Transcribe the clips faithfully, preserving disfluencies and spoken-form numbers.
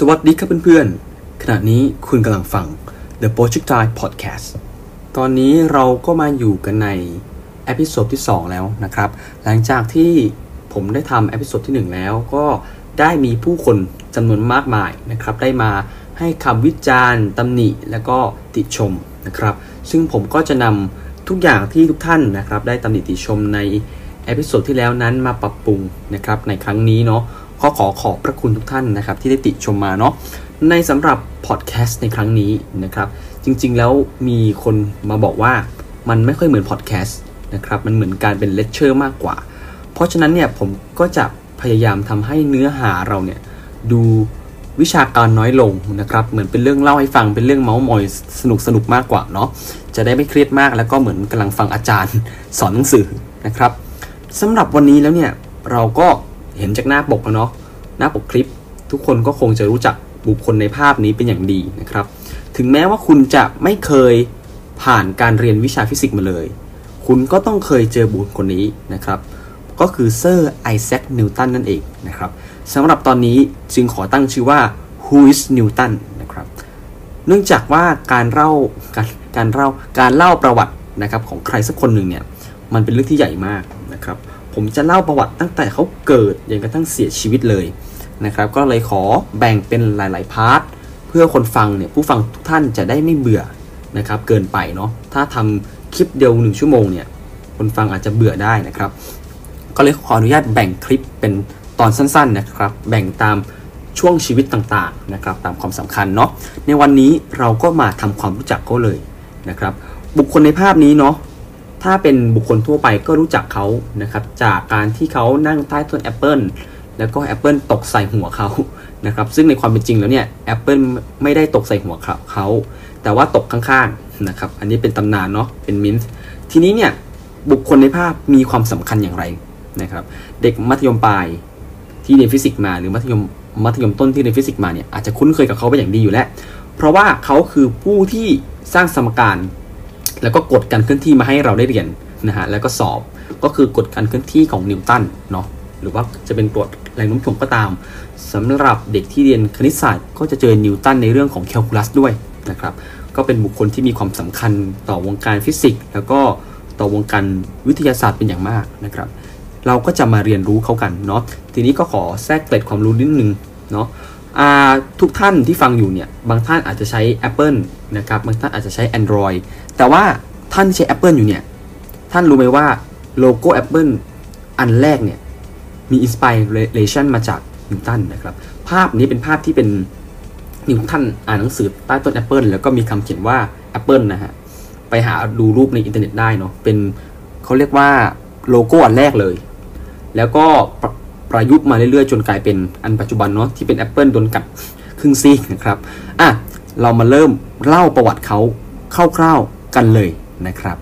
สวัสดีครับเพื่อนๆขณะนี้คุณกำลังฟัง The Projectile Podcast ตอนนี้เราก็มาอยู่กันในเอพิโซดที่สองแล้วนะครับหลังจากที่ผมได้ทำเอพิโซดที่หนึ่งแล้วก็ได้มีผู้คนจำนวนมากมายนะครับได้มาให้คำวิจารณ์ตำหนิและก็ติชมนะครับซึ่งผมก็จะนำทุกอย่างที่ทุกท่านนะครับได้ตำหนิติชมในเอพิโซดที่แล้วนั้นมาปรับปรุงนะครับในครั้งนี้เนาะก็ขอขอบพระคุณทุกท่านนะครับที่ได้ติชมมาเนาะในสำหรับพอดแคสต์ในครั้งนี้นะครับจริงๆแล้วมีคนมาบอกว่ามันไม่ค่อยเหมือนพอดแคสต์นะครับมันเหมือนการเป็นเลคเชอร์มากกว่าเพราะฉะนั้นเนี่ยผมก็จะพยายามทำให้เนื้อหาเราเนี่ยดูวิชาการน้อยลงนะครับเหมือนเป็นเรื่องเล่าให้ฟังเป็นเรื่องเมาส์มอยสนุกสนุกมากกว่าเนาะจะได้ไม่เครียดมากแล้วก็เหมือนกำลังฟังอาจารย์สอนหนังสือนะครับสำหรับวันนี้แล้วเนี่ยเราก็เห็นจากหน้าปกแล้วเนาะหน้าปกคลิปทุกคนก็คงจะรู้จักบุคคลในภาพนี้เป็นอย่างดีนะครับถึงแม้ว่าคุณจะไม่เคยผ่านการเรียนวิชาฟิสิกส์มาเลยคุณก็ต้องเคยเจอบุคคลนี้นะครับก็คือเซอร์ไอแซคนิวตันนั่นเองนะครับสำหรับตอนนี้จึงขอตั้งชื่อว่า Who is Newton นะครับเนื่องจากว่าการเล่าการการเล่าการเล่าประวัตินะครับของใครสักคนหนึ่งเนี่ยมันเป็นเรื่องที่ใหญ่มากนะครับผมจะเล่าประวัติตั้งแต่เขาเกิดจนกระทั่งเสียชีวิตเลยนะครับก็เลยขอแบ่งเป็นหลายๆพาร์ทเพื่อคนฟังเนี่ยผู้ฟังทุกท่านจะได้ไม่เบื่อนะครับเกินไปเนาะถ้าทำคลิปเดียวหนึ่งชั่วโมงเนี่ยคนฟังอาจจะเบื่อได้นะครับก็เลยขออนุญาตแบ่งคลิปเป็นตอนสั้นๆนะครับแบ่งตามช่วงชีวิตต่างๆนะครับตามความสำคัญเนาะในวันนี้เราก็มาทำความรู้จักเขาเลยนะครับบุคคลในภาพนี้เนาะถ้าเป็นบุคคลทั่วไปก็รู้จักเขานะครับจากการที่เขานั่งใต้ต้นแอปเปิลแล้วก็แอปเปิลตกใส่หัวเขานะครับซึ่งในความเป็นจริงแล้วเนี่ยแอปเปิลไม่ได้ตกใส่หัวเขาแต่ว่าตกข้างๆนะครับอันนี้เป็นตำนานเนาะเป็นมินท์ทีนี้เนี่ยบุคคลในภาพมีความสำคัญอย่างไรนะครับเด็กมัธยมปลายที่เรียนฟิสิกส์มาหรือมัธยมมัธยมต้นที่เรียนฟิสิกส์มาเนี่ยอาจจะคุ้นเคยกับเขาเป็นอย่างดีอยู่แล้วเพราะว่าเขาคือผู้ที่สร้างสมการแล้วก็กฎการเคลื่อนที่มาให้เราได้เรียนนะฮะแล้วก็สอบก็คือกฎการเคลื่อนที่ของนิวตันเนาะหรือว่าจะเป็นกฎแรงโน้มถ่วงก็ตามสำหรับเด็กที่เรียนคณิตศาสตร์ก็จะเจอนิวตันในเรื่องของแคลคูลัสด้วยนะครับก็เป็นบุคคลที่มีความสำคัญต่อวงการฟิสิกส์แล้วก็ต่อวงการวิทยาศาสตร์เป็นอย่างมากนะครับเราก็จะมาเรียนรู้เขากันเนาะทีนี้ก็ขอแทรกเกร็ดความรู้นิดนึงเนาะทุกท่านที่ฟังอยู่เนี่ยบางท่านอาจจะใช้ Apple นะครับบางท่านอาจจะใช้ Android แต่ว่าท่านที่ใช้ Apple อยู่เนี่ยท่านรู้ไหมว่าโลโก้ Apple อันแรกเนี่ยมีอินสไปเรชันมาจากนิวตันนะครับภาพนี้เป็นภาพที่เป็นนิวตันอ่านหนังสือใต้ต้น Apple แล้วก็มีคำเขียนว่า Apple นะฮะไปหาดูรูปในอินเทอร์เน็ตได้เนาะเป็นเขาเรียกว่าโลโก้อันแรกเลยแล้วก็ประยุกต์มาเรื่อยๆจนกลายเป็นอันปัจจุบันเนาะที่เป็น Apple โดนกัดครึ่งซีกนะครับอ่ะเรามาเริ่มเล่าประวัติเขาคร่าวๆกันเลยนะครับ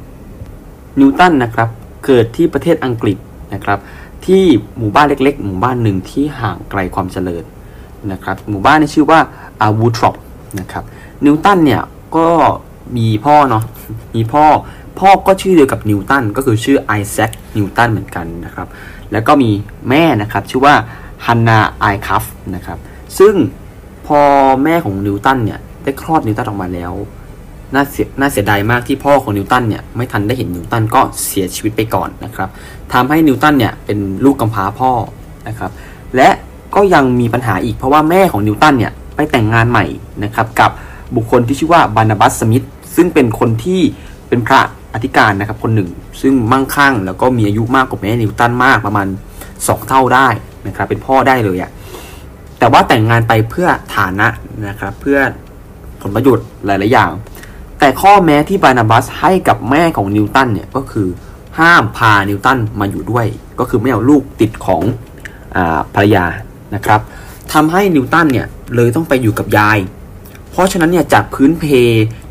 นิวตันนะครับเกิดที่ประเทศอังกฤษนะครับที่หมู่บ้านเล็กๆหมู่บ้านหนึ่งที่ห่างไกลความเจริญนะครับหมู่บ้านนี้ชื่อว่าอาวูทรอปนะครับนิวตันเนี่ยก็มีพ่อเนาะมีพ่อพ่อก็ชื่อเดียวกับนิวตันก็คือชื่อไอแซคนิวตันเหมือนกันนะครับแล้วก็มีแม่นะครับชื่อว่าฮันนาไอคัฟนะครับซึ่งพอแม่ของนิวตันเนี่ยได้คลอดนิวตันออกมาแล้วน่าเสียน่าเสียดายมากที่พ่อของนิวตันเนี่ยไม่ทันได้เห็นนิวตันก็เสียชีวิตไปก่อนนะครับทำให้นิวตันเนี่ยเป็นลูกกำพร้าพ่อนะครับและก็ยังมีปัญหาอีกเพราะว่าแม่ของนิวตันเนี่ยไปแต่งงานใหม่นะครับกับบุคคลที่ชื่อว่าบานาบัส สมิธซึ่งเป็นคนที่เป็นพระอธิการนะครับคนหนึ่งซึ่งมั่งคั่งแล้วก็มีอายุมากกว่าแม่นิวตันมากประมาณสองเท่าได้นะครับเป็นพ่อได้เลยอ่ะแต่ว่าแต่งงานไปเพื่อฐานะนะครับเพื่อผลประโยชน์หลายๆอย่างแต่ข้อแม้ที่บานาบัสให้กับแม่ของนิวตันเนี่ยก็คือห้ามพานิวตันมาอยู่ด้วยก็คือไม่เอาลูกติดของอ่าภรรยานะครับทำให้นิวตันเนี่ยเลยต้องไปอยู่กับยายเพราะฉะนั้นเนี่ยจากพื้นเพ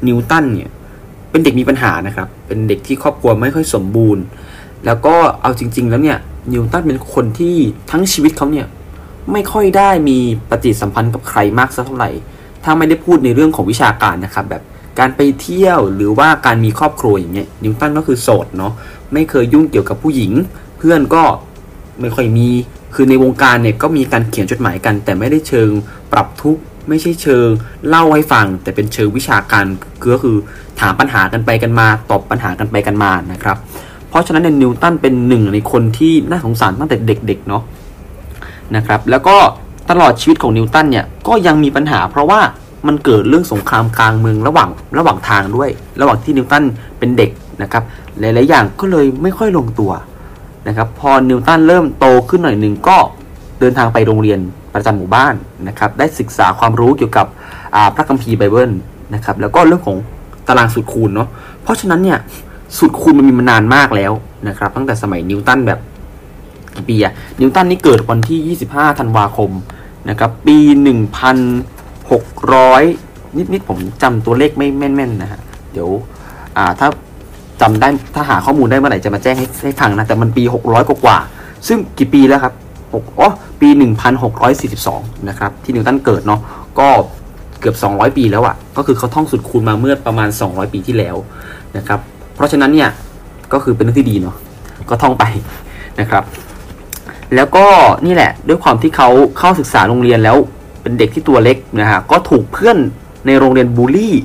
นิวตันเนี่ยเป็นเด็กมีปัญหานะครับเป็นเด็กที่ครอบครัวไม่ค่อยสมบูรณ์แล้วก็เอาจริงๆแล้วเนี่ยนิวตันเป็นคนที่ทั้งชีวิตเขาเนี่ยไม่ค่อยได้มีปฏิสัมพันธ์กับใครมากสักเท่าไหร่ถ้าไม่ได้พูดในเรื่องของวิชาการนะครับแบบการไปเที่ยวหรือว่าการมีครอบครัวอย่างเงี้ยนิวตันก็คือโสดเนาะไม่เคยยุ่งเกี่ยวกับผู้หญิงเพื่อนก็ไม่ค่อยมีคือในวงการเนี่ยก็มีการเขียนจดหมายกันแต่ไม่ได้เชิงปรับทุกข์ ไม่ใช่เชิงเล่าให้ฟังแต่เป็นเชิงวิชาการก็คือถามปัญหากันไปกันมาตอบปัญหากันไปกันมานะครับเพราะฉะนั้นนิวตันเป็นหนึ่งในคนที่น่าสงสารตั้งแต่เด็กๆเนาะนะครับแล้วก็ตลอดชีวิตของนิวตันเนี่ยก็ยังมีปัญหาเพราะว่ามันเกิดเรื่องสงครามกลางเมืองระหว่างระหว่างทางด้วยระหว่างที่นิวตันเป็นเด็กนะครับหลายๆอย่างก็เลยไม่ค่อยลงตัวนะครับพอนิวตันเริ่มโตขึ้นหน่อยหนึ่งก็เดินทางไปโรงเรียนประจำหมู่บ้านนะครับได้ศึกษาความรู้เกี่ยวกับพระคัมภีร์ไบเบิลนะครับแล้วก็เรื่องของตารางสูตรคูณเนาะเพราะฉะนั้นเนี่ยสูตรคูณมันมีมานานมากแล้วนะครับตั้งแต่สมัยนิวตันแบบกี่ปีอะนิวตันนี่เกิดวันที่ยี่สิบห้าธันวาคมนะครับปีหนึ่งพันหกร้อยนิดๆผมจำตัวเลขไม่แม่นๆนะฮะเดี๋ยวอ่าถ้าจำได้ถ้าหาข้อมูลได้เมื่อไหร่จะมาแจ้งให้ให้ฟังนะแต่มันปีหกร้อยกว่าๆซึ่งกี่ปีแล้วครับหกอ๋อปีหนึ่งพันหกร้อยสี่สิบสองนะครับที่นิวตันเกิดเนาะก็เกือบสองร้อยปีแล้วอะก็คือเขาท่องสูตรคูณมาเมื่อประมาณสองร้อยปีที่แล้วนะครับเพราะฉะนั้นเนี่ยก็คือเป็นเรื่องที่ดีเนาะก็ท่องไปนะครับแล้วก็นี่แหละด้วยความที่เขาเข้าศึกษาโรงเรียนแล้วเป็นเด็กที่ตัวเล็กนะฮะก็ถูกเพื่อนในโรงเรียนบูลลี่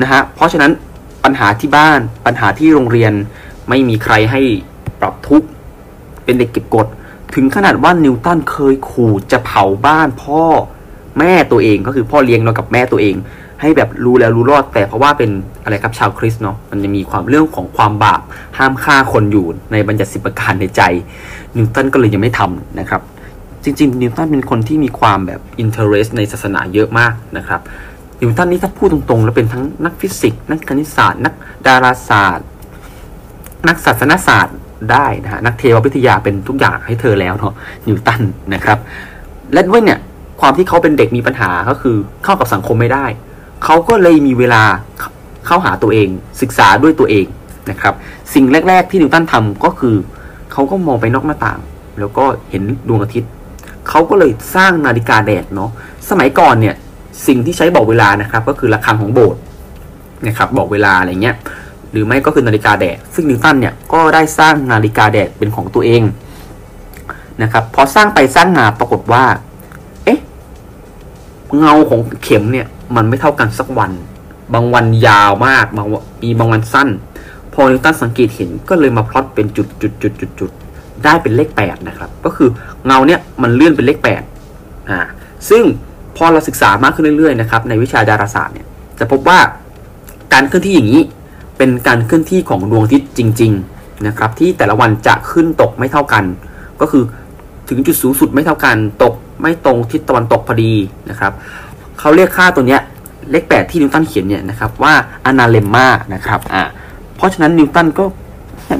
นะฮะเพราะฉะนั้นปัญหาที่บ้านปัญหาที่โรงเรียนไม่มีใครให้ปรับทุกข์เป็นเด็กเก็บกดถึงขนาดว่านิวตันเคยขู่จะเผาบ้านพ่อแม่ตัวเองก็คือพ่อเลี้ยงเรากับแม่ตัวเองให้แบบรู้แล้วรู้รอดแต่เพราะว่าเป็นอะไรครับชาวคริสต์เนาะมันจะมีความเรื่องของความบาปห้ามฆ่าคนอยู่ในบัญญัติสิบประการในใจนิวตันก็เลยยังไม่ทำนะครับจริงๆนิวตันเป็นคนที่มีความแบบอินเทอร์เรสในศาสนาเยอะมากนะครับนิวตันนี่ถ้าพูดตรงๆแล้วเป็นทั้งนักฟิสิกส์นักคณิตศาสตร์นักดาราศาสตร์นักศาสนศาสตร์ได้นะฮะนักเทววิทยาเป็นทุกอย่างให้เธอแล้วเนาะนิวตันนะครับและด้วยเนี่ยความที่เขาเป็นเด็กมีปัญหาก็คือเข้ากับสังคมไม่ได้เขาก็เลยมีเวลาเข้าหาตัวเองศึกษาด้วยตัวเองนะครับสิ่งแรกๆที่นิวตันทำก็คือเขาก็มองไปนอกหน้าต่างแล้วก็เห็นดวงอาทิตย์เขาก็เลยสร้างนาฬิกาแดดเนาะสมัยก่อนเนี่ยสิ่งที่ใช้บอกเวลานะครับก็คือระฆังของโบสถ์นะครับบอกเวลาอะไรเงี้ยหรือไม่ก็คือนาฬิกาแดดซึ่งนิวตันเนี่ยก็ได้สร้างนาฬิกาแดดเป็นของตัวเองนะครับพอสร้างไปสร้างมาปรากฏว่าเอ๊ะเงาของเข็มเนี่ยมันไม่เท่ากันสักวันบางวันยาวมากบางมีบางวันสั้นพอนิวตันสังเกตเห็นก็เลยมาพลอตเป็นจุดจุดจุดจุดจุดได้เป็นเลขแปดนะครับก็คือเงาเนี่ยมันเลื่อนเป็นเลขแปดอ่าซึ่งพอเราศึกษามากขึ้นเรื่อยๆนะครับในวิชาดาราศาสตร์เนี่ยจะพบว่าการเคลื่อนที่อย่างนี้เป็นการเคลื่อนที่ของดวงอาทิตย์จริงๆนะครับที่แต่ละวันจะขึ้นตกไม่เท่ากันก็คือถึงจุดสูงสุดไม่เท่ากันตกไม่ตรงทิศตะวันตกพอดีนะครับเขาเรียกค่าตัวเนี้ยเลขแปดที่นิวตันเขียนเนี่ยนะครับว่าอนาเลมมานะครับอ่าเพราะฉะนั้นนิวตันก็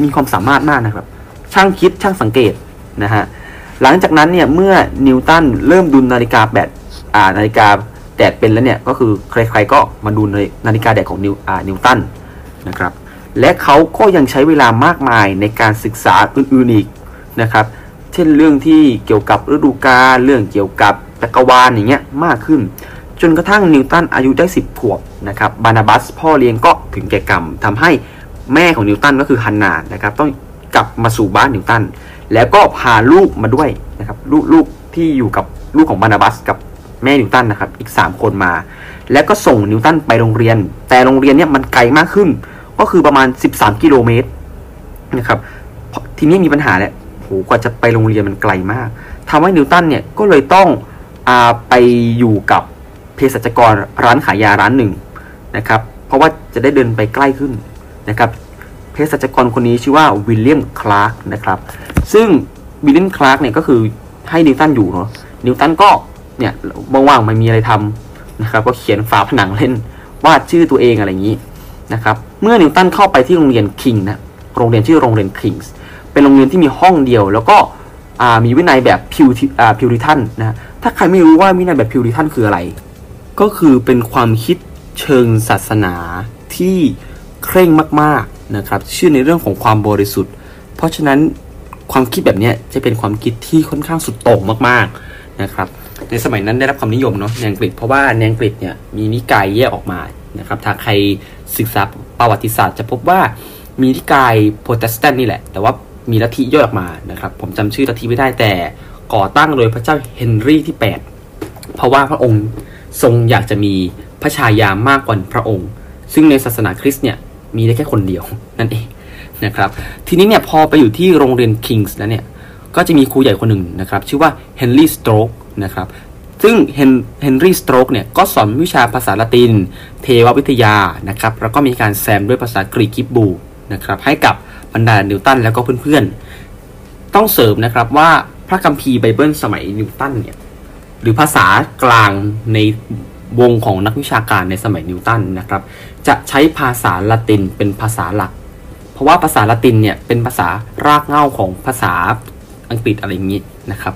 มีความสามารถมากนะครับช่างคิดช่างสังเกตนะฮะหลังจากนั้นเนี่ยเมื่อนิวตันเริ่มดูนาฬิกาแดดอ่านาฬิกาแดดเป็นแล้วเนี่ยก็คือใครๆก็มาดูนาฬิกาแดดของนิวอ่านิวตันนะครับและเขาก็ยังใช้เวลามากมายในการศึกษาอื่นๆอีกนะครับเช่นเรื่องที่เกี่ยวกับฤดูกาลเรื่องเกี่ยวกับจักรวาลอย่างเงี้ยมากขึ้นจนกระทั่งนิวตันอายุได้สิบขวบนะครับบานาบัสพ่อเลี้ยงก็ถึงแก่กรรมทำให้แม่ของนิวตันก็คือฮันนานะครับต้องกลับมาสู่บ้านนิวตันแล้วก็พาลูกมาด้วยนะครับลูกลูกที่อยู่กับลูกของบานาบัสกับแม่นิวตันนะครับอีกสามคนมาแล้วก็ส่งนิวตันไปโรงเรียนแต่โรงเรียนเนี่ยมันไกลมากขึ้นก็คือประมาณสิบสามกิโลเมตรนะครับทีนี้มีปัญหาแหละโหกว่าจะไปโรงเรียนมันไกลมากทำให้นิวตันเนี่ยก็เลยต้องอาไปอยู่กับเภสัชกรร้านขายยาร้านหนึ่งนะครับเพราะว่าจะได้เดินไปใกล้ขึ้นนะครับเภสัชกรคนนี้ชื่อว่าวิลเลียมคลาร์กนะครับซึ่งวิลเลียมคลาร์กเนี่ยก็คือให้นิวตันอยู่เนาะนิวตันก็เนี่ยว่างๆไม่มีอะไรทำนะครับก็เขียนฝาผนังเล่นวาดชื่อตัวเองอะไรอย่างนี้นะครับเมื่อนิวตันเข้าไปที่โรงเรียนคิงนะโรงเรียนชื่อโรงเรียนคิงส์เป็นโรงเรียนที่มีห้องเดียวแล้วก็มีวินัยแบบพิวพิวริทันนะถ้าใครไม่รู้ว่าวินัยแบบพิวริทันคืออะไรก็คือเป็นความคิดเชิงศาสนาที่เคร่งมากๆนะครับเชื่อในเรื่องของความบริสุทธิ์เพราะฉะนั้นความคิดแบบนี้จะเป็นความคิดที่ค่อนข้างสุดโต่งมากๆนะครับในสมัยนั้นได้รับความนิยมเนาะในอังกฤษเพราะว่าในอังกฤษเนี่ยมีนิกายแยกออกมานะครับถ้าใครศึกษาประวัติศาสตร์จะพบว่ามีนิกายโปรเตสแตนต์นี่แหละแต่ว่ามีลัทธิย่อยออกมานะครับผมจำชื่อลัทธิไม่ได้แต่ก่อตั้งโดยพระเจ้าเฮนรี่ที่แปดเพราะว่าพระองค์ ทรงอยากจะมีพระฉายามากกว่าพระองค์ซึ่งในศาสนาคริสต์เนี่ยมีได้แค่คนเดียวนั่นเองนะครับทีนี้เนี่ยพอไปอยู่ที่โรงเรียนคิงส์แล้วเนี่ยก็จะมีครูใหญ่คนหนึ่งนะครับชื่อว่าเฮนรี่สโตรกนะครับซึ่งเฮนรี่สโตรกเนี่ยก็สอนวิชาภาษาละตินเทววิทยานะครับแล้วก็มีการแซมด้วยภาษากรีกฮิบรูนะครับให้กับบรรดานิวตันแล้วก็เพื่อนๆต้องเสริมนะครับว่าพระคัมภีร์ไบเบิลสมัยนิวตันเนี่ยหรือภาษากลางในวงของนักวิชาการในสมัยนิวตันนะครับจะใช้ภาษาละตินเป็นภาษาหลักเพราะว่าภาษาละตินเนี่ยเป็นภาษารากเหง้าของภาษาอังกฤษอะไรอย่างนี้นะครับ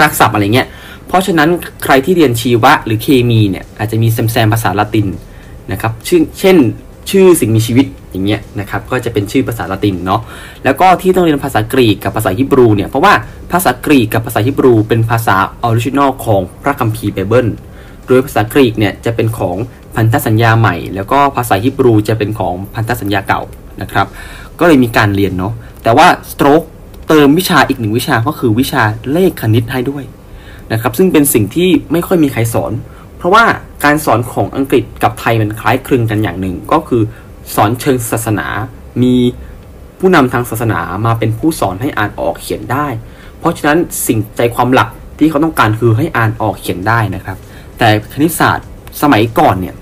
รากศัพท์อะไรเงี้ยเพราะฉะนั้นใครที่เรียนชีวะหรือเคมีเนี่ยอาจจะมีแซมๆภาษาละตินนะครับชื่อเช่นชื่อสิ่งมีชีวิตอย่างเงี้ยนะครับก็จะเป็นชื่อภาษาละตินเนาะแล้วก็ที่ต้องเรียนภาษากรีกกับภาษาฮิบรูเนี่ยเพราะว่าภาษากรีกกับภาษาฮิบรูเป็นภาษาออริจินอลของพระคัมภีร์ไบเบิลโดยภาษากรีกเนี่ยจะเป็นของพันธสัญญาใหม่แล้วก็ภาษาฮิบรูจะเป็นของพันธสัญญาเก่านะครับก็เลยมีการเรียนเนาะแต่ว่าสโตรกเติมวิชาอีกหนึ่งวิชาก็คือวิชาเลขคณิตให้ด้วยนะครับซึ่งเป็นสิ่งที่ไม่ค่อยมีใครสอนเพราะว่าการสอนของอังกฤษกับไทยมันคล้ายคลึงกันอย่างหนึ่งก็คือสอนเชิงศาสนามีผู้นำทางศาสนามาเป็นผู้สอนให้อ่านออกเขียนได้เพราะฉะนั้นสิ่งใจความหลักที่เขาต้องการคือให้อ่านออกเขียนได้นะครับแต่คณิตศาสตร์สมัยก่อนเนี่ย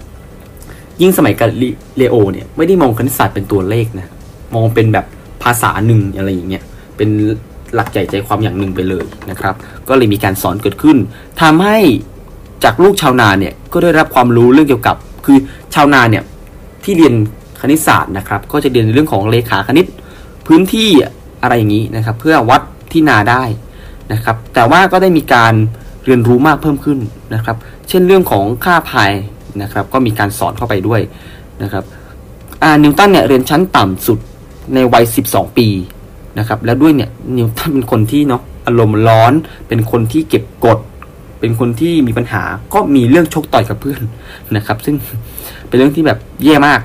ยิ่งสมัยกาลิเลโอเนี่ยไม่ได้มองคณิตศาสตร์เป็นตัวเลขนะมองเป็นแบบภาษาหนึ่งอะไรอย่างเงี้ยเป็นหลักใหญ่ใจความอย่างหนึ่งไปเลยนะครับก็เลยมีการสอนเกิดขึ้นทำให้จากลูกชาวนาเนี่ยก็ได้รับความรู้เรื่องเกี่ยวกับคือชาวนาเนี่ยที่เรียนคณิตศาสตร์นะครับก็จะเรียนเรื่องของเลขาคณิตพื้นที่อะไรอย่างนี้นะครับเพื่อวัดที่นาได้นะครับแต่ว่าก็ได้มีการเรียนรู้มากเพิ่มขึ้นนะครับเช่นเรื่องของค่าพายนะครับก็มีการสอนเข้าไปด้วยนะครับนิวตันเนี่ยเรียนชั้นต่ำสุดในวัยสิบสองปีนะครับแล้วด้วยเนี่ยนิวตันเป็นคนที่เนาะอารมณ์ร้อนเป็นคนที่เก็บกดเป็นคนที่มีปัญหาก็มีเรื่องชกต่อยกับเพื่อนนะครับซึ่งเป็นเรื่องที่แบบแย่มาก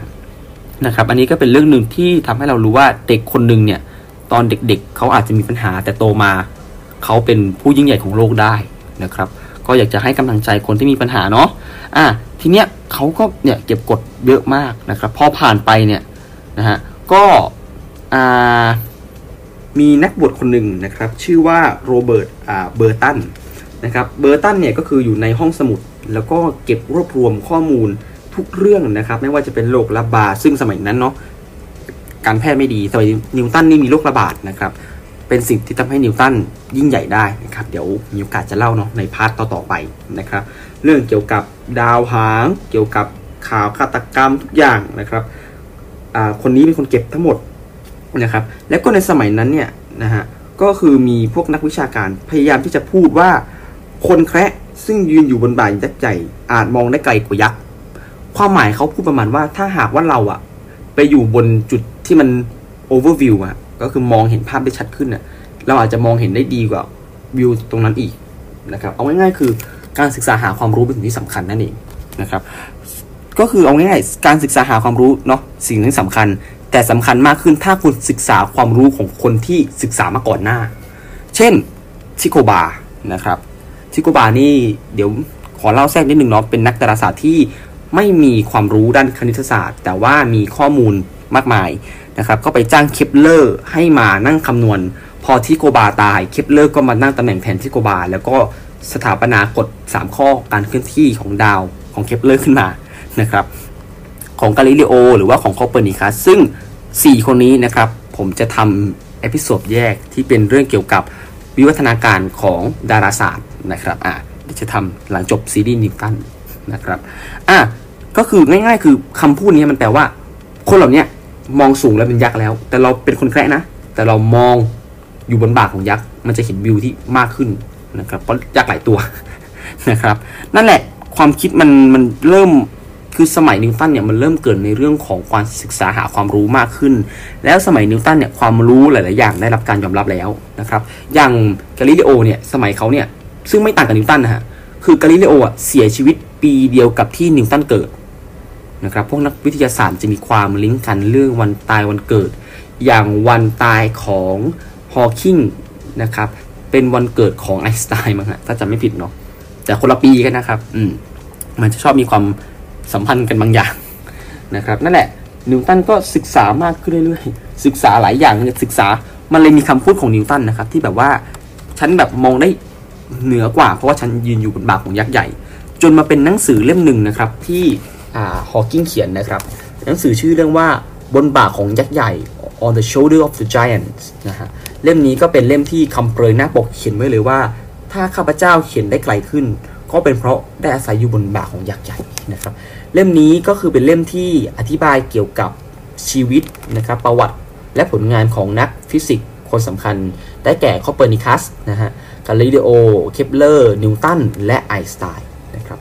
นะครับอันนี้ก็เป็นเรื่องหนึ่งที่ทำให้เรารู้ว่าเด็กคนหนึ่งเนี่ยตอนเด็กๆเขาอาจจะมีปัญหาแต่โตมาเขาเป็นผู้ยิ่งใหญ่ของโลกได้นะครับก็อยากจะให้กำลังใจคนที่มีปัญหาเนาะอ่ะทีเนี้ยเขาก็เนี่ยเก็บกดเยอะมากนะครับพอผ่านไปเนี่ยนะฮะก็อ่ามีนักบวชคนหนึ่งนะครับชื่อว่าโรเบิร์ตอ่าเบอร์ตันนะครับเบอร์ตันเนี่ยก็คืออยู่ในห้องสมุดแล้วก็เก็บรวบรวมข้อมูลทุกเรื่องนะครับไม่ว่าจะเป็นโรคระบาดซึ่งสมัยนั้นเนาะการแพทย์ไม่ดีสมัยนิวตันนี่มีโรคระบาดนะครับเป็นสิ่งที่ทำให้นิวตันยิ่งใหญ่ได้นะครับเดี๋ยวมีโอกาสจะเล่าเนาะในพาร์ทต่อๆไปนะครับเรื่องเกี่ยวกับดาวหางเกี่ยวกับข่าวฆาตกรรมทุกอย่างนะครับอ่าคนนี้เป็นคนเก็บทั้งหมดนะครับแล้วก็ในสมัยนั้นเนี่ยนะฮะก็คือมีพวกนักวิชาการพยายามที่จะพูดว่าคนแคระซึ่งยืนอยู่บนบ่ายักษ์ใหญ่อาจมองได้ไกลกว่ายักษ์ความหมายเขาพูดประมาณว่าถ้าหากว่าเราอะไปอยู่บนจุดที่มันโอเวอร์วิวอะก็คือมองเห็นภาพได้ชัดขึ้นอะเราอาจจะมองเห็นได้ดีกว่าวิวตรงนั้นอีกนะครับเอาง่ายๆคือการศึกษาหาความรู้เป็นสิ่งที่สำคัญนั่นเองนะครับก็คือเอาง่ายๆการศึกษาหาความรู้เนาะสิ่งที่สำคัญแต่สำคัญมากขึ้นถ้าคุณศึกษาความรู้ของคนที่ศึกษามาก่อนหน้าเช่นชิโกบานะครับชิโกบานี่เดี๋ยวขอเล่าแทรกนิดหนึ่งเนาะเป็นนักดาราศาสตร์ที่ไม่มีความรู้ด้านคณิตศาสตร์แต่ว่ามีข้อมูลมากมายนะครับก็ไปจ้างเคปเลอร์ให้มานั่งคำนวณพอที่โกบาตายเคปเลอร์ก็มานั่งตำแหน่งแทนที่โกบาแล้วก็สถาปนากฎสามข้อการเคลื่อนที่ของดาวของเคปเลอร์ขึ้นมานะครับของกาลิเลโอหรือว่าของคอปเปอร์นิคัสซึ่งสี่คนนี้นะครับผมจะทำเอพิโซดแยกที่เป็นเรื่องเกี่ยวกับวิวัฒนาการของดาราศาสตร์นะครับอ่ะจะทำหลังจบซีรีส์นิวตันนะครับอ่ะก็คือง่ายๆคือคำพูดนี้มันแปลว่าคนเหล่านี้มองสูงแล้วเป็นยักษ์แล้วแต่เราเป็นคนแคระนะแต่เรามองอยู่บนบ่าของยักษ์มันจะเห็นวิวที่มากขึ้นนะครับเพราะยักษ์หลายตัวนะครับนั่นแหละความคิดมันมันเริ่มคือสมัยนิวตันเนี่ยมันเริ่มเกิดในเรื่องของการศึกษาหาความรู้มากขึ้นแล้วสมัยนิวตันเนี่ยความรู้หลายๆอย่างได้รับการยอมรับแล้วนะครับอย่างกาลิเลโอเนี่ยสมัยเขาเนี่ยซึ่งไม่ต่างกับนิวตันนะฮะคือกาลิเลโออ่ะเสียชีวิตปีเดียวกับที่นิวตันเกิดนะครับพวกนักวิทยาศาสตร์จะมีความลิงก์กันเรื่องวันตายวันเกิดอย่างวันตายของฮอว์กิงนะครับเป็นวันเกิดของไอน์สไตน์มั้งฮะถ้าจำไม่ผิดเนาะแต่คนละปีกันนะครับอืม มันจะชอบมีความสัมพันธ์กันบางอย่างนะครับนั่นแหละนิวตันก็ศึกษามากขึ้นเรื่อยๆศึกษาหลายอย่างศึกษามันเลยมีคำพูดของนิวตันนะครับที่แบบว่าฉันแบบมองได้เหนือกว่าเพราะว่าฉันยืนอยู่บนบ่าของยักษ์ใหญ่จนมาเป็นหนังสือเล่มหนึ่งนะครับที่ฮอว์กิงเขียนนะครับหนังสือชื่อเรื่องว่าบนบ่าของยักษ์ใหญ่ on the shoulder of the giants นะฮะเล่มนี้ก็เป็นเล่มที่คำเปรยหน้าปกเขียนไว้เลยว่าถ้าข้าพเจ้าเขียนได้ไกลขึ้นก็เป็นเพราะได้อาศัยอยู่บนบ่าของยักษ์ใหญ่นะครับเล่มนี้ก็คือเป็นเล่มที่อธิบายเกี่ยวกับชีวิตนะครับประวัติและผลงานของนักฟิสิกส์คนสำคัญได้แก่คอปเปอร์นิคัสนะฮะกาลิเลโอเคปเลอร์นิวตันและไอน์สไตน์นะครับ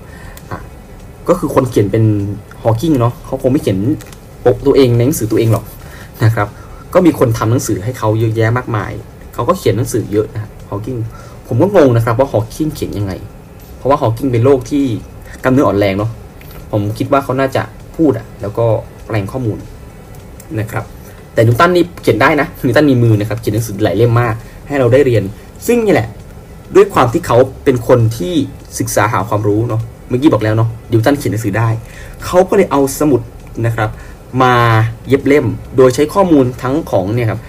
ก็คือคนเขียนเป็นฮอว์กิงเนาะเขาคงไม่เขียนปกตัวเองในหนังสือตัวเองหรอกนะครับก็มีคนทำหนังสือให้เขาเยอะแยะมากมายเขาก็เขียนหนังสือเยอะนะฮอว์กิงผมก็งงนะครับว่าฮอว์กิงเขียนยังไงเพราะว่าฮอว์กิงเป็นโรคที่กล้ามเนื้ออ่อนแรงเนาะผมคิดว่าเขาน่าจะพูดอะแล้วก็แปลงข้อมูลนะครับแต่นิวตันนี่เขียนได้นะนิวตันมีมือนะครับเขียนหนังสือหลายเล่มมากให้เราได้เรียนซึ่งนี่แหละด้วยความที่เขาเป็นคนที่ศึกษาหาความรู้เนาะเมื่อกี้บอกแล้วเนาะนิวตันเขียนหนังสือได้เขาก็เลยเอาสมุดนะครับมาเย็บเล่มโดยใช้ข้อมูลทั้งของเนี่ยครับ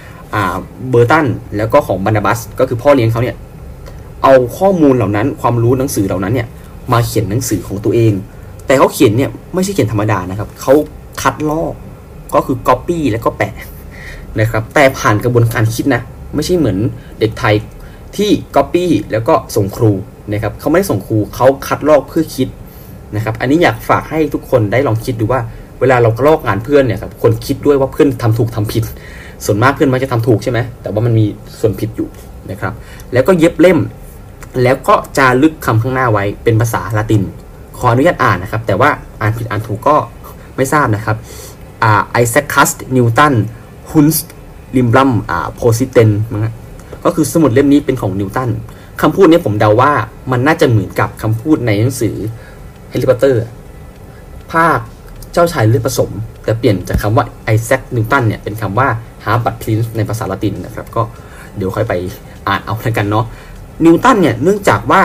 เบอร์ตันแล้วก็ของบันดาบัสก็คือพ่อเลี้ยงเขาเนี่ยเอาข้อมูลเหล่านั้นความรู้หนังสือเหล่านั้นเนี่ยมาเขียนหนังสือของตัวเองแต่เขาเขียนเนี่ยไม่ใช่เขียนธรรมดานะครับเขาคัดลอกก็คือ copy แล้วก็แปะนะครับแต่ผ่านกระบวนการคิดนะไม่ใช่เหมือนเด็กไทยที่ copy แล้วก็ส่งครูนะครับเขาไม่ได้ส่งครูเขาคัดลอกเพื่อคิดนะครับอันนี้อยากฝากให้ทุกคนได้ลองคิดดูว่าเวลาเราลอกงานเพื่อนเนี่ยครับคนคิดด้วยว่าเพื่อนทำถูกทำผิดส่วนมากเพื่อนมักจะทำถูกใช่ไหมแต่ว่ามันมีส่วนผิดอยู่นะครับแล้วก็เย็บเล่มแล้วก็จารึกคำข้างหน้าไว้เป็นภาษาละตินขออนุญาตอ่านนะครับแต่ว่าอ่านผิดอ่านถูกก็ไม่ทราบนะครับไอแซคคัสนิวตันฮุนส์ลิมบัมโพซิเทนนะก็คือสมุดเล่มนี้เป็นของนิวตันคำพูดนี้ผมเดาว่ามันน่าจะเหมือนกับคำพูดในหนังสือแฮร์รี่พอตเตอร์ภาคเจ้าชายเลือดผสมแต่เปลี่ยนจากคำว่าไอแซคนิวตันเนี่ยเป็นคำว่าฮาร์บัตคลินในภาษาละตินนะครับก็เดี๋ยวค่อยไปอ่านเอาแล้วกันเนาะนิวตันเนี่ยเนื่องจากว่า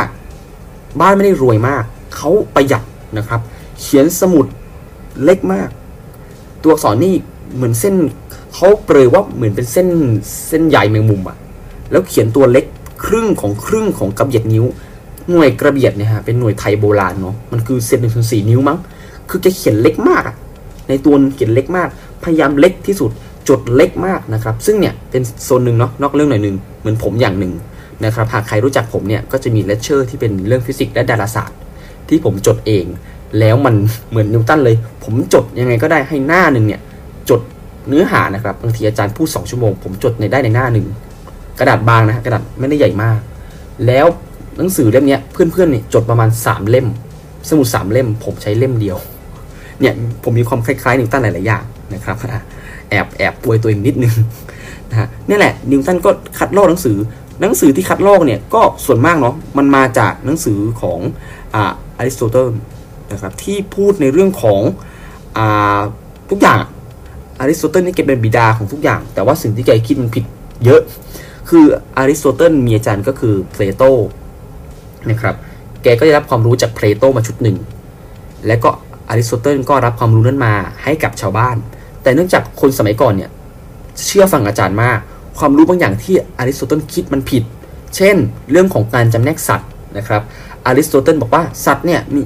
บ้านไม่ได้รวยมากเขาประหยัดนะครับเขียนสมุดเล็กมากตัวอักษรนี่เหมือนเส้นเขาเปรยว่าเหมือนเป็นเส้นเส้นใหญ่แมงมุมอะแล้วเขียนตัวเล็กครึ่งของครึ่งของกระเบียดนิ้วหน่วยกระเบียดเนี่ยฮะเป็นหน่วยไทยโบราณเนาะมันคือเซนหนึ่งส่วนสี่นิ้วมั้งคือจะเขียนเล็กมากอะในตัวเขียนเล็กมากพยายามเล็กที่สุดจดเล็กมากนะครับซึ่งเนี่ยเป็นโซนหนึ่งเนาะนอกเรื่องหน่อยหนึ่งเหมือนผมอย่างหนึ่งนะครับหากใครรู้จักผมเนี่ยก็จะมีเลคเชอร์ที่เป็นเรื่องฟิสิกส์และดาราศาสตร์ที่ผมจดเองแล้วมันเหมือนนิวตันเลยผมจดยังไงก็ได้ให้หน้าหนึ่งเนี่ยจดเนื้อหานะครับบางทีอาจารย์พูดสองชั่วโมงผมจดในได้ในหน้าหนึ่งกระดาษบางนะกระดาษไม่ได้ใหญ่มากแล้วหนังสือเล่มนี้เพื่อนๆเนี่ยจดประมาณสามเล่มสมุดสามเล่มผมใช้เล่มเดียวเนี่ยผมมีความคล้ายๆนิวตันหลายๆอย่างนะครับแอบแอบอวยตัวเองนิดนึงนะนี่แหละนิวตันก็คัดลอกหนังสือหนังสือที่คัดลอกเนี่ยก็ส่วนมากเนาะมันมาจากหนังสือของอ่าอริสโตเติลนะครับที่พูดในเรื่องของอ่าทุกอย่างอริสโตเติลนี่แกเป็นบิดาของทุกอย่างแต่ว่าสิ่งที่แกคิดมันผิดเยอะคืออริสโตเติลมีอาจารย์ก็คือเพลโตนะครับแกก็ได้รับความรู้จากเพลโตมาชุดหนึ่งและก็อริสโตเติลก็รับความรู้นั้นมาให้กับชาวบ้านแต่เนื่องจากคนสมัยก่อนเนี่ยเชื่อฟังอาจารย์มากความรู้บางอย่างที่อริสโตเติลคิดมันผิดเช่นเรื่องของการจำแนกสัตว์นะครับอริสโตเติลบอกว่าสัตว์เนี่ยมี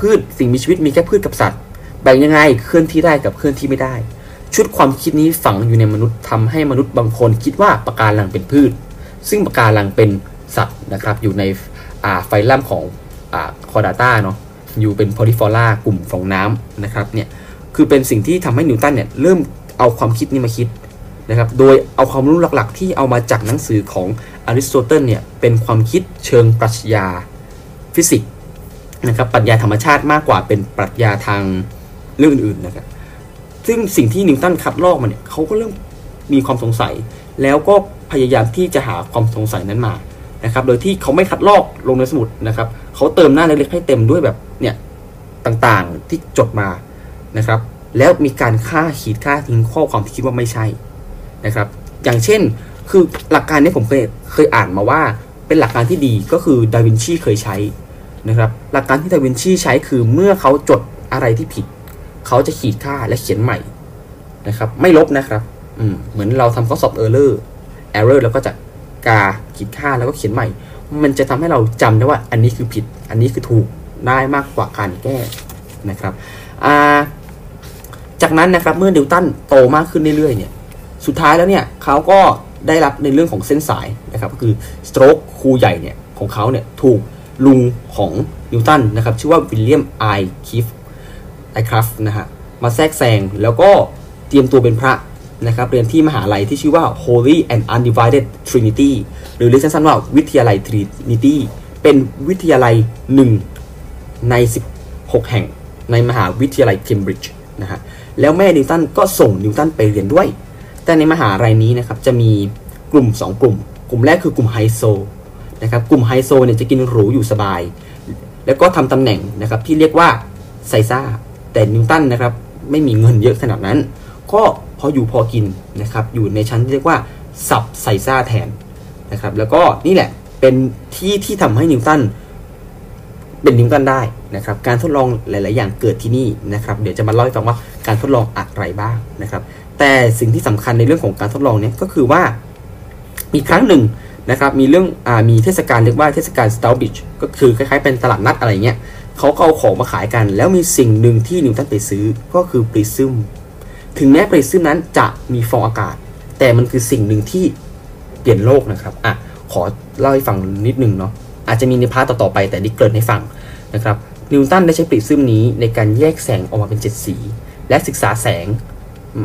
พืชสิ่งมีชีวิตมีแค่พืชกับสัตว์แบ่งยังไงเคลื่อนที่ได้กับเคลื่อนที่ไม่ได้ชุดความคิดนี้ฝังอยู่ในมนุษย์ทำให้มนุษย์บางคนคิดว่าปะการังเป็นพืชซึ่งปะการังเป็นสัตว์นะครับอยู่ในไฟลัมของคอร์ดาต้าเนาะอยู่เป็นพอลิฟอร่ากลุ่มฟองน้ำนะครับเนี่ยคือเป็นสิ่งที่ทำให้นิวตันเนี่ยเริ่มเอาความคิดนี้มาคิดนะครับโดยเอาความรู้หลักๆที่เอามาจากหนังสือของอริสโตเติลเนี่ยเป็นความคิดเชิงปรัชญาฟิสิกส์นะครับปรัชญาธรรมชาติมากกว่าเป็นปรัชญาทางเรื่องอื่นๆนะครับซึ่งสิ่งที่นิวตันคัดลอกมาเนี่ยเขาก็เริ่มมีความสงสัยแล้วก็พยายามที่จะหาความสงสัยนั้นมานะครับโดยที่เขาไม่คัดลอกลงในสมุดนะครับเขาเติมหน้าเล็กๆให้เต็มด้วยแบบเนี่ยต่างๆที่จดมานะครับแล้วมีการค่าขีดค่าทิ้งข้อความที่คิดว่าไม่ใช่นะครับอย่างเช่นคือหลักการนี้ผมเคยเคยอ่านมาว่าเป็นหลักการที่ดีก็คือดาวินชีเคยใช้ นะครับหลักการที่ดาวินชีใช้คือเมื่อเขาจดอะไรที่ผิดเขาจะขีดค่าและเขียนใหม่นะครับไม่ลบนะครับอืมเหมือนเราทำข้อสอบ error error แล้วก็จะกาขีดค่าแล้วก็เขียนใหม่มันจะทำให้เราจำได้ว่าอันนี้คือผิดอันนี้คือถูกได้มากกว่าการแก้นะครับอ่าจากนั้นนะครับเมื่อนิวตันโตมากขึ้นเรื่อยๆเนี่ยสุดท้ายแล้วเนี่ยเขาก็ได้รับในเรื่องของเส้นสายนะครับก็คือสโตรกครูใหญ่เนี่ยของเขาเนี่ยถูกลุงของนิวตันนะครับชื่อว่าวิลเลียมไอคิฟไอคราฟนะฮะมาแทรกแซงแล้วก็เตรียมตัวเป็นพระนะครับเรียนที่มหาลัยที่ชื่อว่า Holy and Undivided Trinity หรือเรียกสั้นๆว่าวิทยาลัย Trinity เป็นวิทยาลัยหนึ่งในสิบหกแห่งในมหาวิทยาลัย Cambridge นะฮะแล้วแม่นิวตันก็ส่งนิวตันไปเรียนด้วยแต่ในมหาลัยนี้นะครับจะมีกลุ่มสองกลุ่มกลุ่มแรกคือกลุ่มไฮโซนะครับกลุ่มไฮโซเนี่ยจะกินหรูอยู่สบายแล้วก็ทำตำแหน่งนะครับที่เรียกว่าไซซ่าแต่นิวตันนะครับไม่มีเงินเยอะขนาดนั้นก็พออยู่พอกินนะครับอยู่ในชั้นที่เรียกว่าซับไซซ่าแทนนะครับแล้วก็นี่แหละเป็นที่ที่ทำให้นิวตันเป็นนิวตันได้นะครับการทดลองหลายๆอย่างเกิดที่นี่นะครับเดี๋ยวจะมาเล่าให้ฟังว่าการทดลองอะไรบ้างนะครับแต่สิ่งที่สำคัญในเรื่องของการทดลองเนี่ยก็คือว่ามีครั้งหนึ่งนะครับมีเรื่องอ่ามีเทศกาลเรียกว่าเทศกาล Stourbridge ก็คือคล้ายๆเป็นตลาดนัดอะไรเงี้ยเขาก็เอาของมาขายกันแล้วมีสิ่งหนึ่งที่นิวตันไปซื้อก็คือปริซึมถึงแม้ปริซึมนั้นจะมีฟองอากาศแต่มันคือสิ่งหนึ่งที่เปลี่ยนโลกนะครับอ่ะขอเล่าให้ฟังนิดนึงเนาะอาจจะมีในพาร์ทต่อๆไปแต่นี่เกริ่นให้ฟังนะครับนิวตันได้ใช้ปริซึมนี้ในการแยกแสงออกมาเป็นเจ็ดสีและศึกษาแสง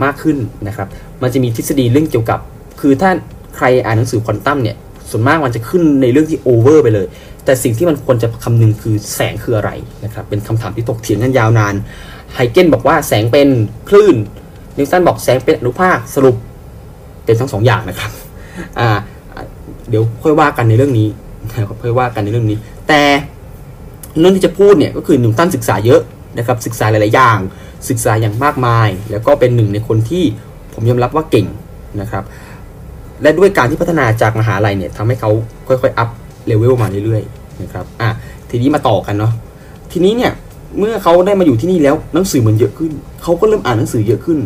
มากขึ้นนะครับมันจะมีทฤษฎีเรื่องเกี่ยวกับคือถ้าใครอ่านหนังสือควอนตัมเนี่ยส่วนมากมันจะขึ้นในเรื่องที่โอเวอร์ไปเลยแต่สิ่งที่มันควรจะคำนึงคือแสงคืออะไรนะครับเป็นคำถามที่ตกเถียงกันยาวนานไฮเกนบอกว่าแสงเป็นคลื่นนิวตันบอกแสงเป็นอนุภาคสรุปเป็นทั้งสองอย่างนะครับอ่าเดี๋ยวค่อยว่ากันในเรื่องนี้ค่อยว่ากันในเรื่องนี้แต่เรื่องที่จะพูดเนี่ยก็คือนิวตันศึกษาเยอะนะครับศึกษาหลายๆอย่างศึกษาอย่างมากมายแล้วก็เป็นหนึ่งในคนที่ผมยอมรับว่าเก่งนะครับและด้วยการที่พัฒนาจากมหาลัยเนี่ยทำให้เขาค่อยๆอัพเลเวลมาเรื่อยๆนะครับอ่ะทีนี้มาต่อกันเนาะทีนี้เนี่ยเมื่อเขาได้มาอยู่ที่นี่แล้วหนังสือมันเยอะขึ้นเขาก็เริ่มอ่านหนังสือเยอะขึ้น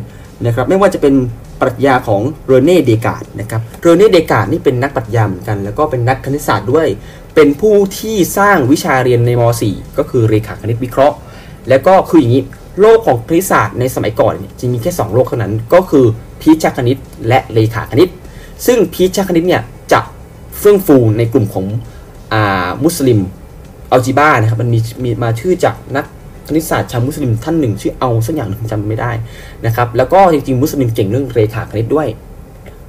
นะครับไม่ว่าจะเป็นปรัชญาของเรเน่เดกาดนะครับเรเน่เดกาดนี่เป็นนักปรัชญาเหมือนกันแล้วก็เป็นนักคณิตศาสตร์ด้วยเป็นผู้ที่สร้างวิชาเรียนในมอสี่ก็คือเรขาคณิตวิเคราะห์แล้วก็คืออย่างนี้โลกของคณิตศาสตร์ในสมัยก่อนเนี่ยจะมีแค่สองโลกเท่านั้นก็คือพีชคณิตและเรขาคณิตซึ่งพีชคณิตเนี่ยจะเฟื่องฟูในกลุ่มของอ่ามุสลิมอัลจีบ้านะครับมันมีมีมาชื่อจากนักคณิตศาสตร์ชาวมุสลิมท่านหนึ่งชื่อเอาสักอย่างผมจำไม่ได้นะครับแล้วก็จริงๆมุสลิมเก่งเรื่องเรขาคณิตด้วย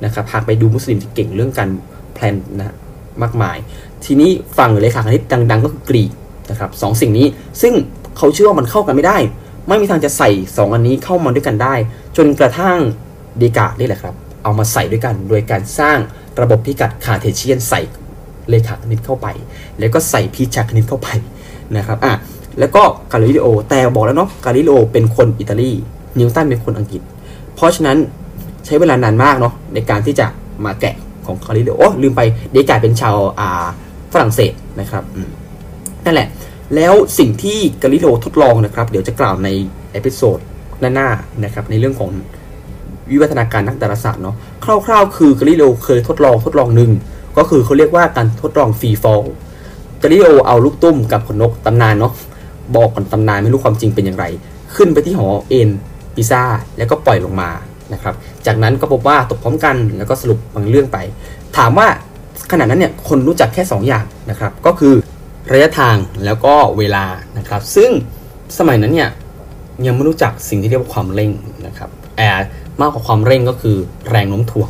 นะครับหากไปดูมุสลิมที่เก่งเรื่องการแพลนนะมากมายทีนี้ฝั่งเรขาคณิตดังๆก็คือกรีกนะครับสองสิ่งนี้ซึ่งเขาเชื่อว่ามันเข้ากันไม่ได้ไม่มีทางจะใส่สองอันนี้เข้ามาด้วยกันได้จนกระทั่งเดกาดนี่แหละครับเอามาใส่ด้วยกันโดยการสร้างระบบพิกัดคาร์เทเชียนใส่เรขาคณิตเข้าไปแล้วก็ใส่พีชคณิตเข้าไปนะครับอ่ะแล้วก็กาลิเลโอแต่บอกแล้วเนาะกาลิเลโอเป็นคนอิตาลีนิวตันเป็นคนอังกฤษเพราะฉะนั้นใช้เวลานานมากเนาะในการที่จะมาแกะของกาลิเลโอโอ้ลืมไปเดกาดเป็นชาวอ่าฝรั่งเศสนะครับนั่นแหละแล้วสิ่งที่กาลิเลโอทดลองนะครับเดี๋ยวจะกล่าวในเอพิโซดหน้าๆนะครับในเรื่องของวิวัฒนาการนักดาราศาสตร์เนาะคร่าวๆคือกาลิเลโอเคยทดลองทดลองหนึ่งก็คือเขาเรียกว่าการทดลองฟรีฟอลกาลิเลโอเอาลูกตุ้มกับขนนกตำนานเนาะบอกก่อนตำนานไม่รู้ความจริงเป็นอย่างไรขึ้นไปที่หอเอ็นปิซ่าแล้วก็ปล่อยลงมานะครับจากนั้นก็พบว่าตกพร้อมกันแล้วก็สรุปบางเรื่องไปถามว่าขณะนั้นเนี่ยคนรู้จักแค่สองอย่างนะครับก็คือระยะทางแล้วก็เวลานะครับซึ่งสมัยนั้นเนี่ยยังไม่รู้จักสิ่งที่เรียกว่าความเร่งนะครับแอบมากกว่าความเร่งก็คือแรงโน้มถ่วง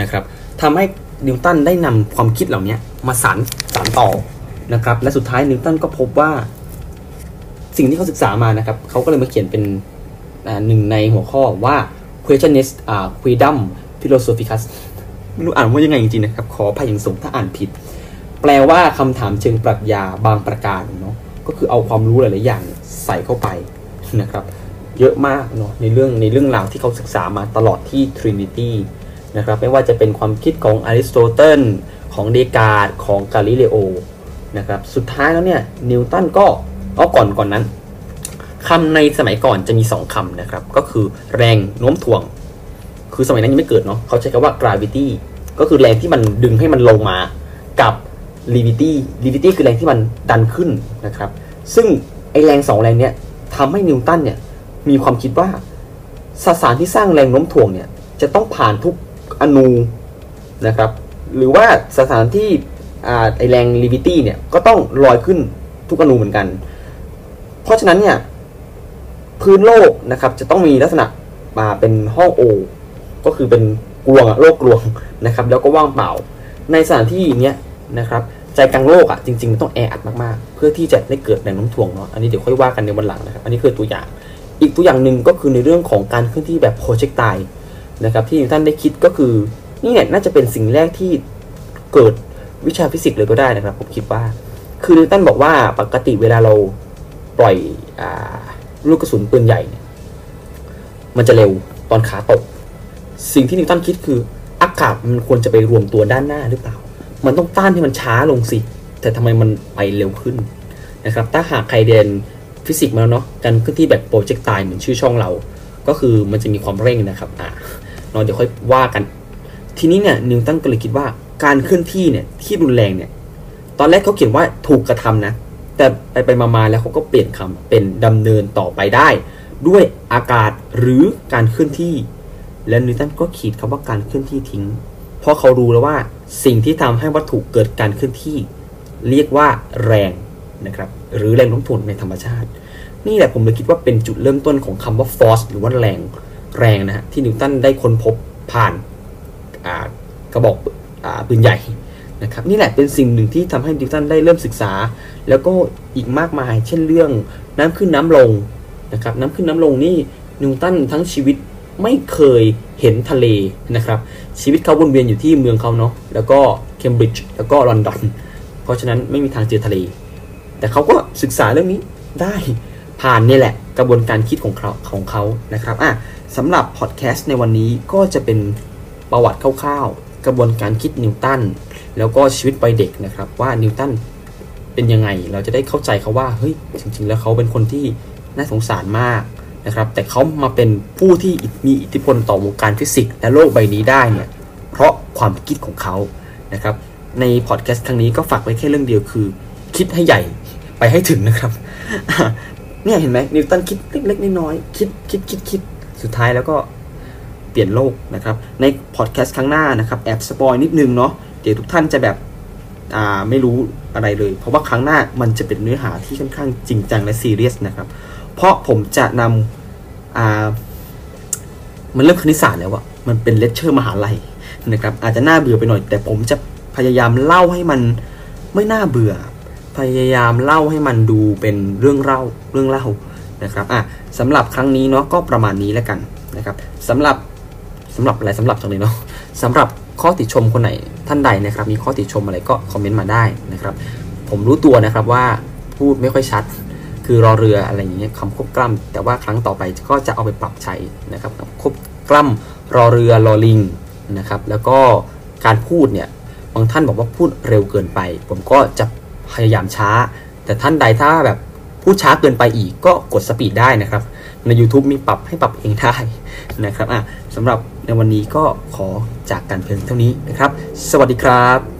นะครับทำให้นิวตันได้นำความคิดเหล่านี้มาสานสานต่อนะครับและสุดท้ายนิวตันก็พบว่าสิ่งที่เขาศึกษามานะครับเขาก็เลยมาเขียนเป็นหนึ่งในหัวข้อว่า questiones quidam philosophicus ไม่รู้อ่านว่ายังไงจริงๆนะครับขออภัยอย่างสูงถ้าอ่านผิดแปลว่าคำถามเชิงปรัชญาบางประการเนาะก็คือเอาความรู้หลายๆอย่างใส่เข้าไปนะครับเยอะมากเนาะในเรื่องในเรื่องราวที่เขาศึกษามาตลอดที่ Trinity นะครับไม่ว่าจะเป็นความคิดของอริสโตเติลของเดกาดของกาลิเลโอ นะครับสุดท้ายแล้วเนี่ยนิวตันก็เอาก่อนก่อนนั้นคำในสมัยก่อนจะมีสองคำนะครับก็คือแรงโน้มถ่วงคือสมัยนั้นยังไม่เกิดเนาะเขาใช้คำว่า gravity ก็คือแรงที่มันดึงให้มันลงมากับ levity levity คือแรงที่มันดันขึ้นนะครับซึ่งไอแรงสองแรงเนี้ยทำให้นิวตันเนี่ยมีความคิดว่าสสารที่สร้างแรงโน้มถ่วงเนี่ยจะต้องผ่านทุกอนูนะครับหรือว่าสสารที่ไอแรง levity เนี่ยก็ต้องลอยขึ้นทุกอนูเหมือนกันเพราะฉะนั้นเนี่ยพื้นโลกนะครับจะต้องมีลักษณะมาเป็นห้องโอก็คือเป็นกลวงโลกกลวงนะครับแล้วก็ว่างเปล่าในสถานที่เนี้ยนะครับใจกลางโลกอ่ะจริงๆมันต้องแออัดมากๆเพื่อที่จะได้เกิดแรงโน้มถ่วงเนาะอันนี้เดี๋ยวค่อยว่ากันในวันหลังนะครับอันนี้คือตัวอย่างอีกตัวอย่างหนึ่งก็คือในเรื่องของการเคลื่อนที่แบบโปรเจกไตล์นะครับที่ท่านได้คิดก็คือนี่เนี่ยน่าจะเป็นสิ่งแรกที่เกิดวิชาฟิสิกส์เลยก็ได้นะครับผมคิดว่าคือนิวตันบอกว่าปกติเวลาเราปล่อยอ่าลูกกระสุนปืนใหญ่เนี่ยมันจะเร็วตอนขาตกสิ่งที่นิวตันคิดคืออากาศมันควรจะไปรวมตัวด้านหน้าหรือเปล่ามันต้องต้านให้มันช้าลงสิแต่ทำไมมันไปเร็วขึ้นนะครับถ้าหากใครเรียนฟิสิกส์มาแล้วเนาะการเคลื่อนที่แบบโปรเจกไตล์เหมือนชื่อช่องเราก็คือมันจะมีความเร่งนะครับอ่ะเราเดี๋ยวค่อยว่ากันทีนี้เนี่ยนิวตันก็เลยคิดว่าการเคลื่อนที่เนี่ยที่รุนแรงเนี่ยตอนแรกเขาเขียนว่าถูกกระทำนะแต่ไปไปมาๆแล้วเขาก็เปลี่ยนคำเป็นดำเนินต่อไปได้ด้วยอากาศหรือการเคลื่อนที่และนิวตันก็ขีดคำว่าการเคลื่อนที่ทิ้งเพราะเขารู้แล้วว่าสิ่งที่ทำให้วัตถุเกิดการเคลื่อนที่เรียกว่าแรงนะครับหรือแรงโน้มถ่วงในธรรมชาตินี่แหละผมเลยคิดว่าเป็นจุดเริ่มต้นของคำว่า force หรือว่าแรงแรงนะฮะที่นิวตันได้ค้นพบผ่านกระบอกปืนใหญ่นะครับนี่แหละเป็นสิ่งหนึ่งที่ทำให้นิวตันได้เริ่มศึกษาแล้วก็อีกมากมายเช่นเรื่องน้ำขึ้นน้ำลงนะครับน้ำขึ้นน้ำลงนี่นิวตันทั้งชีวิตไม่เคยเห็นทะเลนะครับชีวิตเขาวนเวียนอยู่ที่เมืองเขาเนาะแล้วก็เคมบริดจ์แล้วก็ลอนดอนเพราะฉะนั้นไม่มีทางเจอทะเลแต่เขาก็ศึกษาเรื่องนี้ได้ผ่านนี่แหละกระบวนการคิดของเขาของเขานะครับอ่ะสำหรับพอดแคสต์ในวันนี้ก็จะเป็นประวัติคร่าวๆกระบวนการคิดนิวตันแล้วก็ชีวิตวัยเด็กนะครับว่านิวตันเป็นยังไงเราจะได้เข้าใจเขาว่าเฮ้ยจริงๆแล้วเขาเป็นคนที่น่าสงสารมากนะครับแต่เขามาเป็นผู้ที่มีอิทธิพลต่อวงการฟิสิกส์และโลกใบนี้ได้เนี่ยเพราะความคิดของเขานะครับในพอดแคสต์ครั้งนี้ก็ฝากไว้แค่เรื่องเดียวคือคิดให้ใหญ่ไปให้ถึงนะครับ เนี่ยเห็นไหมนิวตันคิดเล็กๆน้อยๆคิดคิดคิดคิดสุดท้ายแล้วก็เปลี่ยนโลกนะครับในพอดแคสต์ครั้งหน้านะครับแอบสปอยนิดนึงเนาะเดี๋ยวทุกท่านจะแบบอ่าไม่รู้อะไรเลยเพราะว่าครั้งหน้ามันจะเป็นเนื้อหาที่ค่อนข้างจริงจังและซีเรียสนะครับเพราะผมจะนำอ่ามันเริ่มคณิตศาสตร์แล้วอะมันเป็นเลคเชอร์มหาลัยนะครับอาจจะน่าเบื่อไปหน่อยแต่ผมจะพยายามเล่าให้มันไม่น่าเบื่อพยายามเล่าให้มันดูเป็นเรื่องเล่าเรื่องเล่านะครับอ่ะสำหรับครั้งนี้เนาะก็ประมาณนี้แล้วกันนะครับสำหรับสำหรับอะไรสำหรับตรงนี้เนาะสำหรับข้อติชมคนไหนท่านใดนะครับมีข้อติชมอะไรก็คอมเมนต์มาได้นะครับผมรู้ตัวนะครับว่าพูดไม่ค่อยชัดคือรอเรืออะไรอย่างเงี้ยคำควบกล้ำแต่ว่าครั้งต่อไปก็จะเอาไปปรับใช้นะครับควบกล้ำรอเรือรอลิงนะครับแล้วก็การพูดเนี่ยบางท่านบอกว่าพูดเร็วเกินไปผมก็จะพยายามช้าแต่ท่านใดถ้าแบบพูดช้าเกินไปอีกก็กดสปีดได้นะครับใน YouTube มีปรับให้ปรับเองได้นะครับอ่ะสำหรับในวันนี้ก็ขอจากกันเพียงเท่านี้นะครับสวัสดีครับ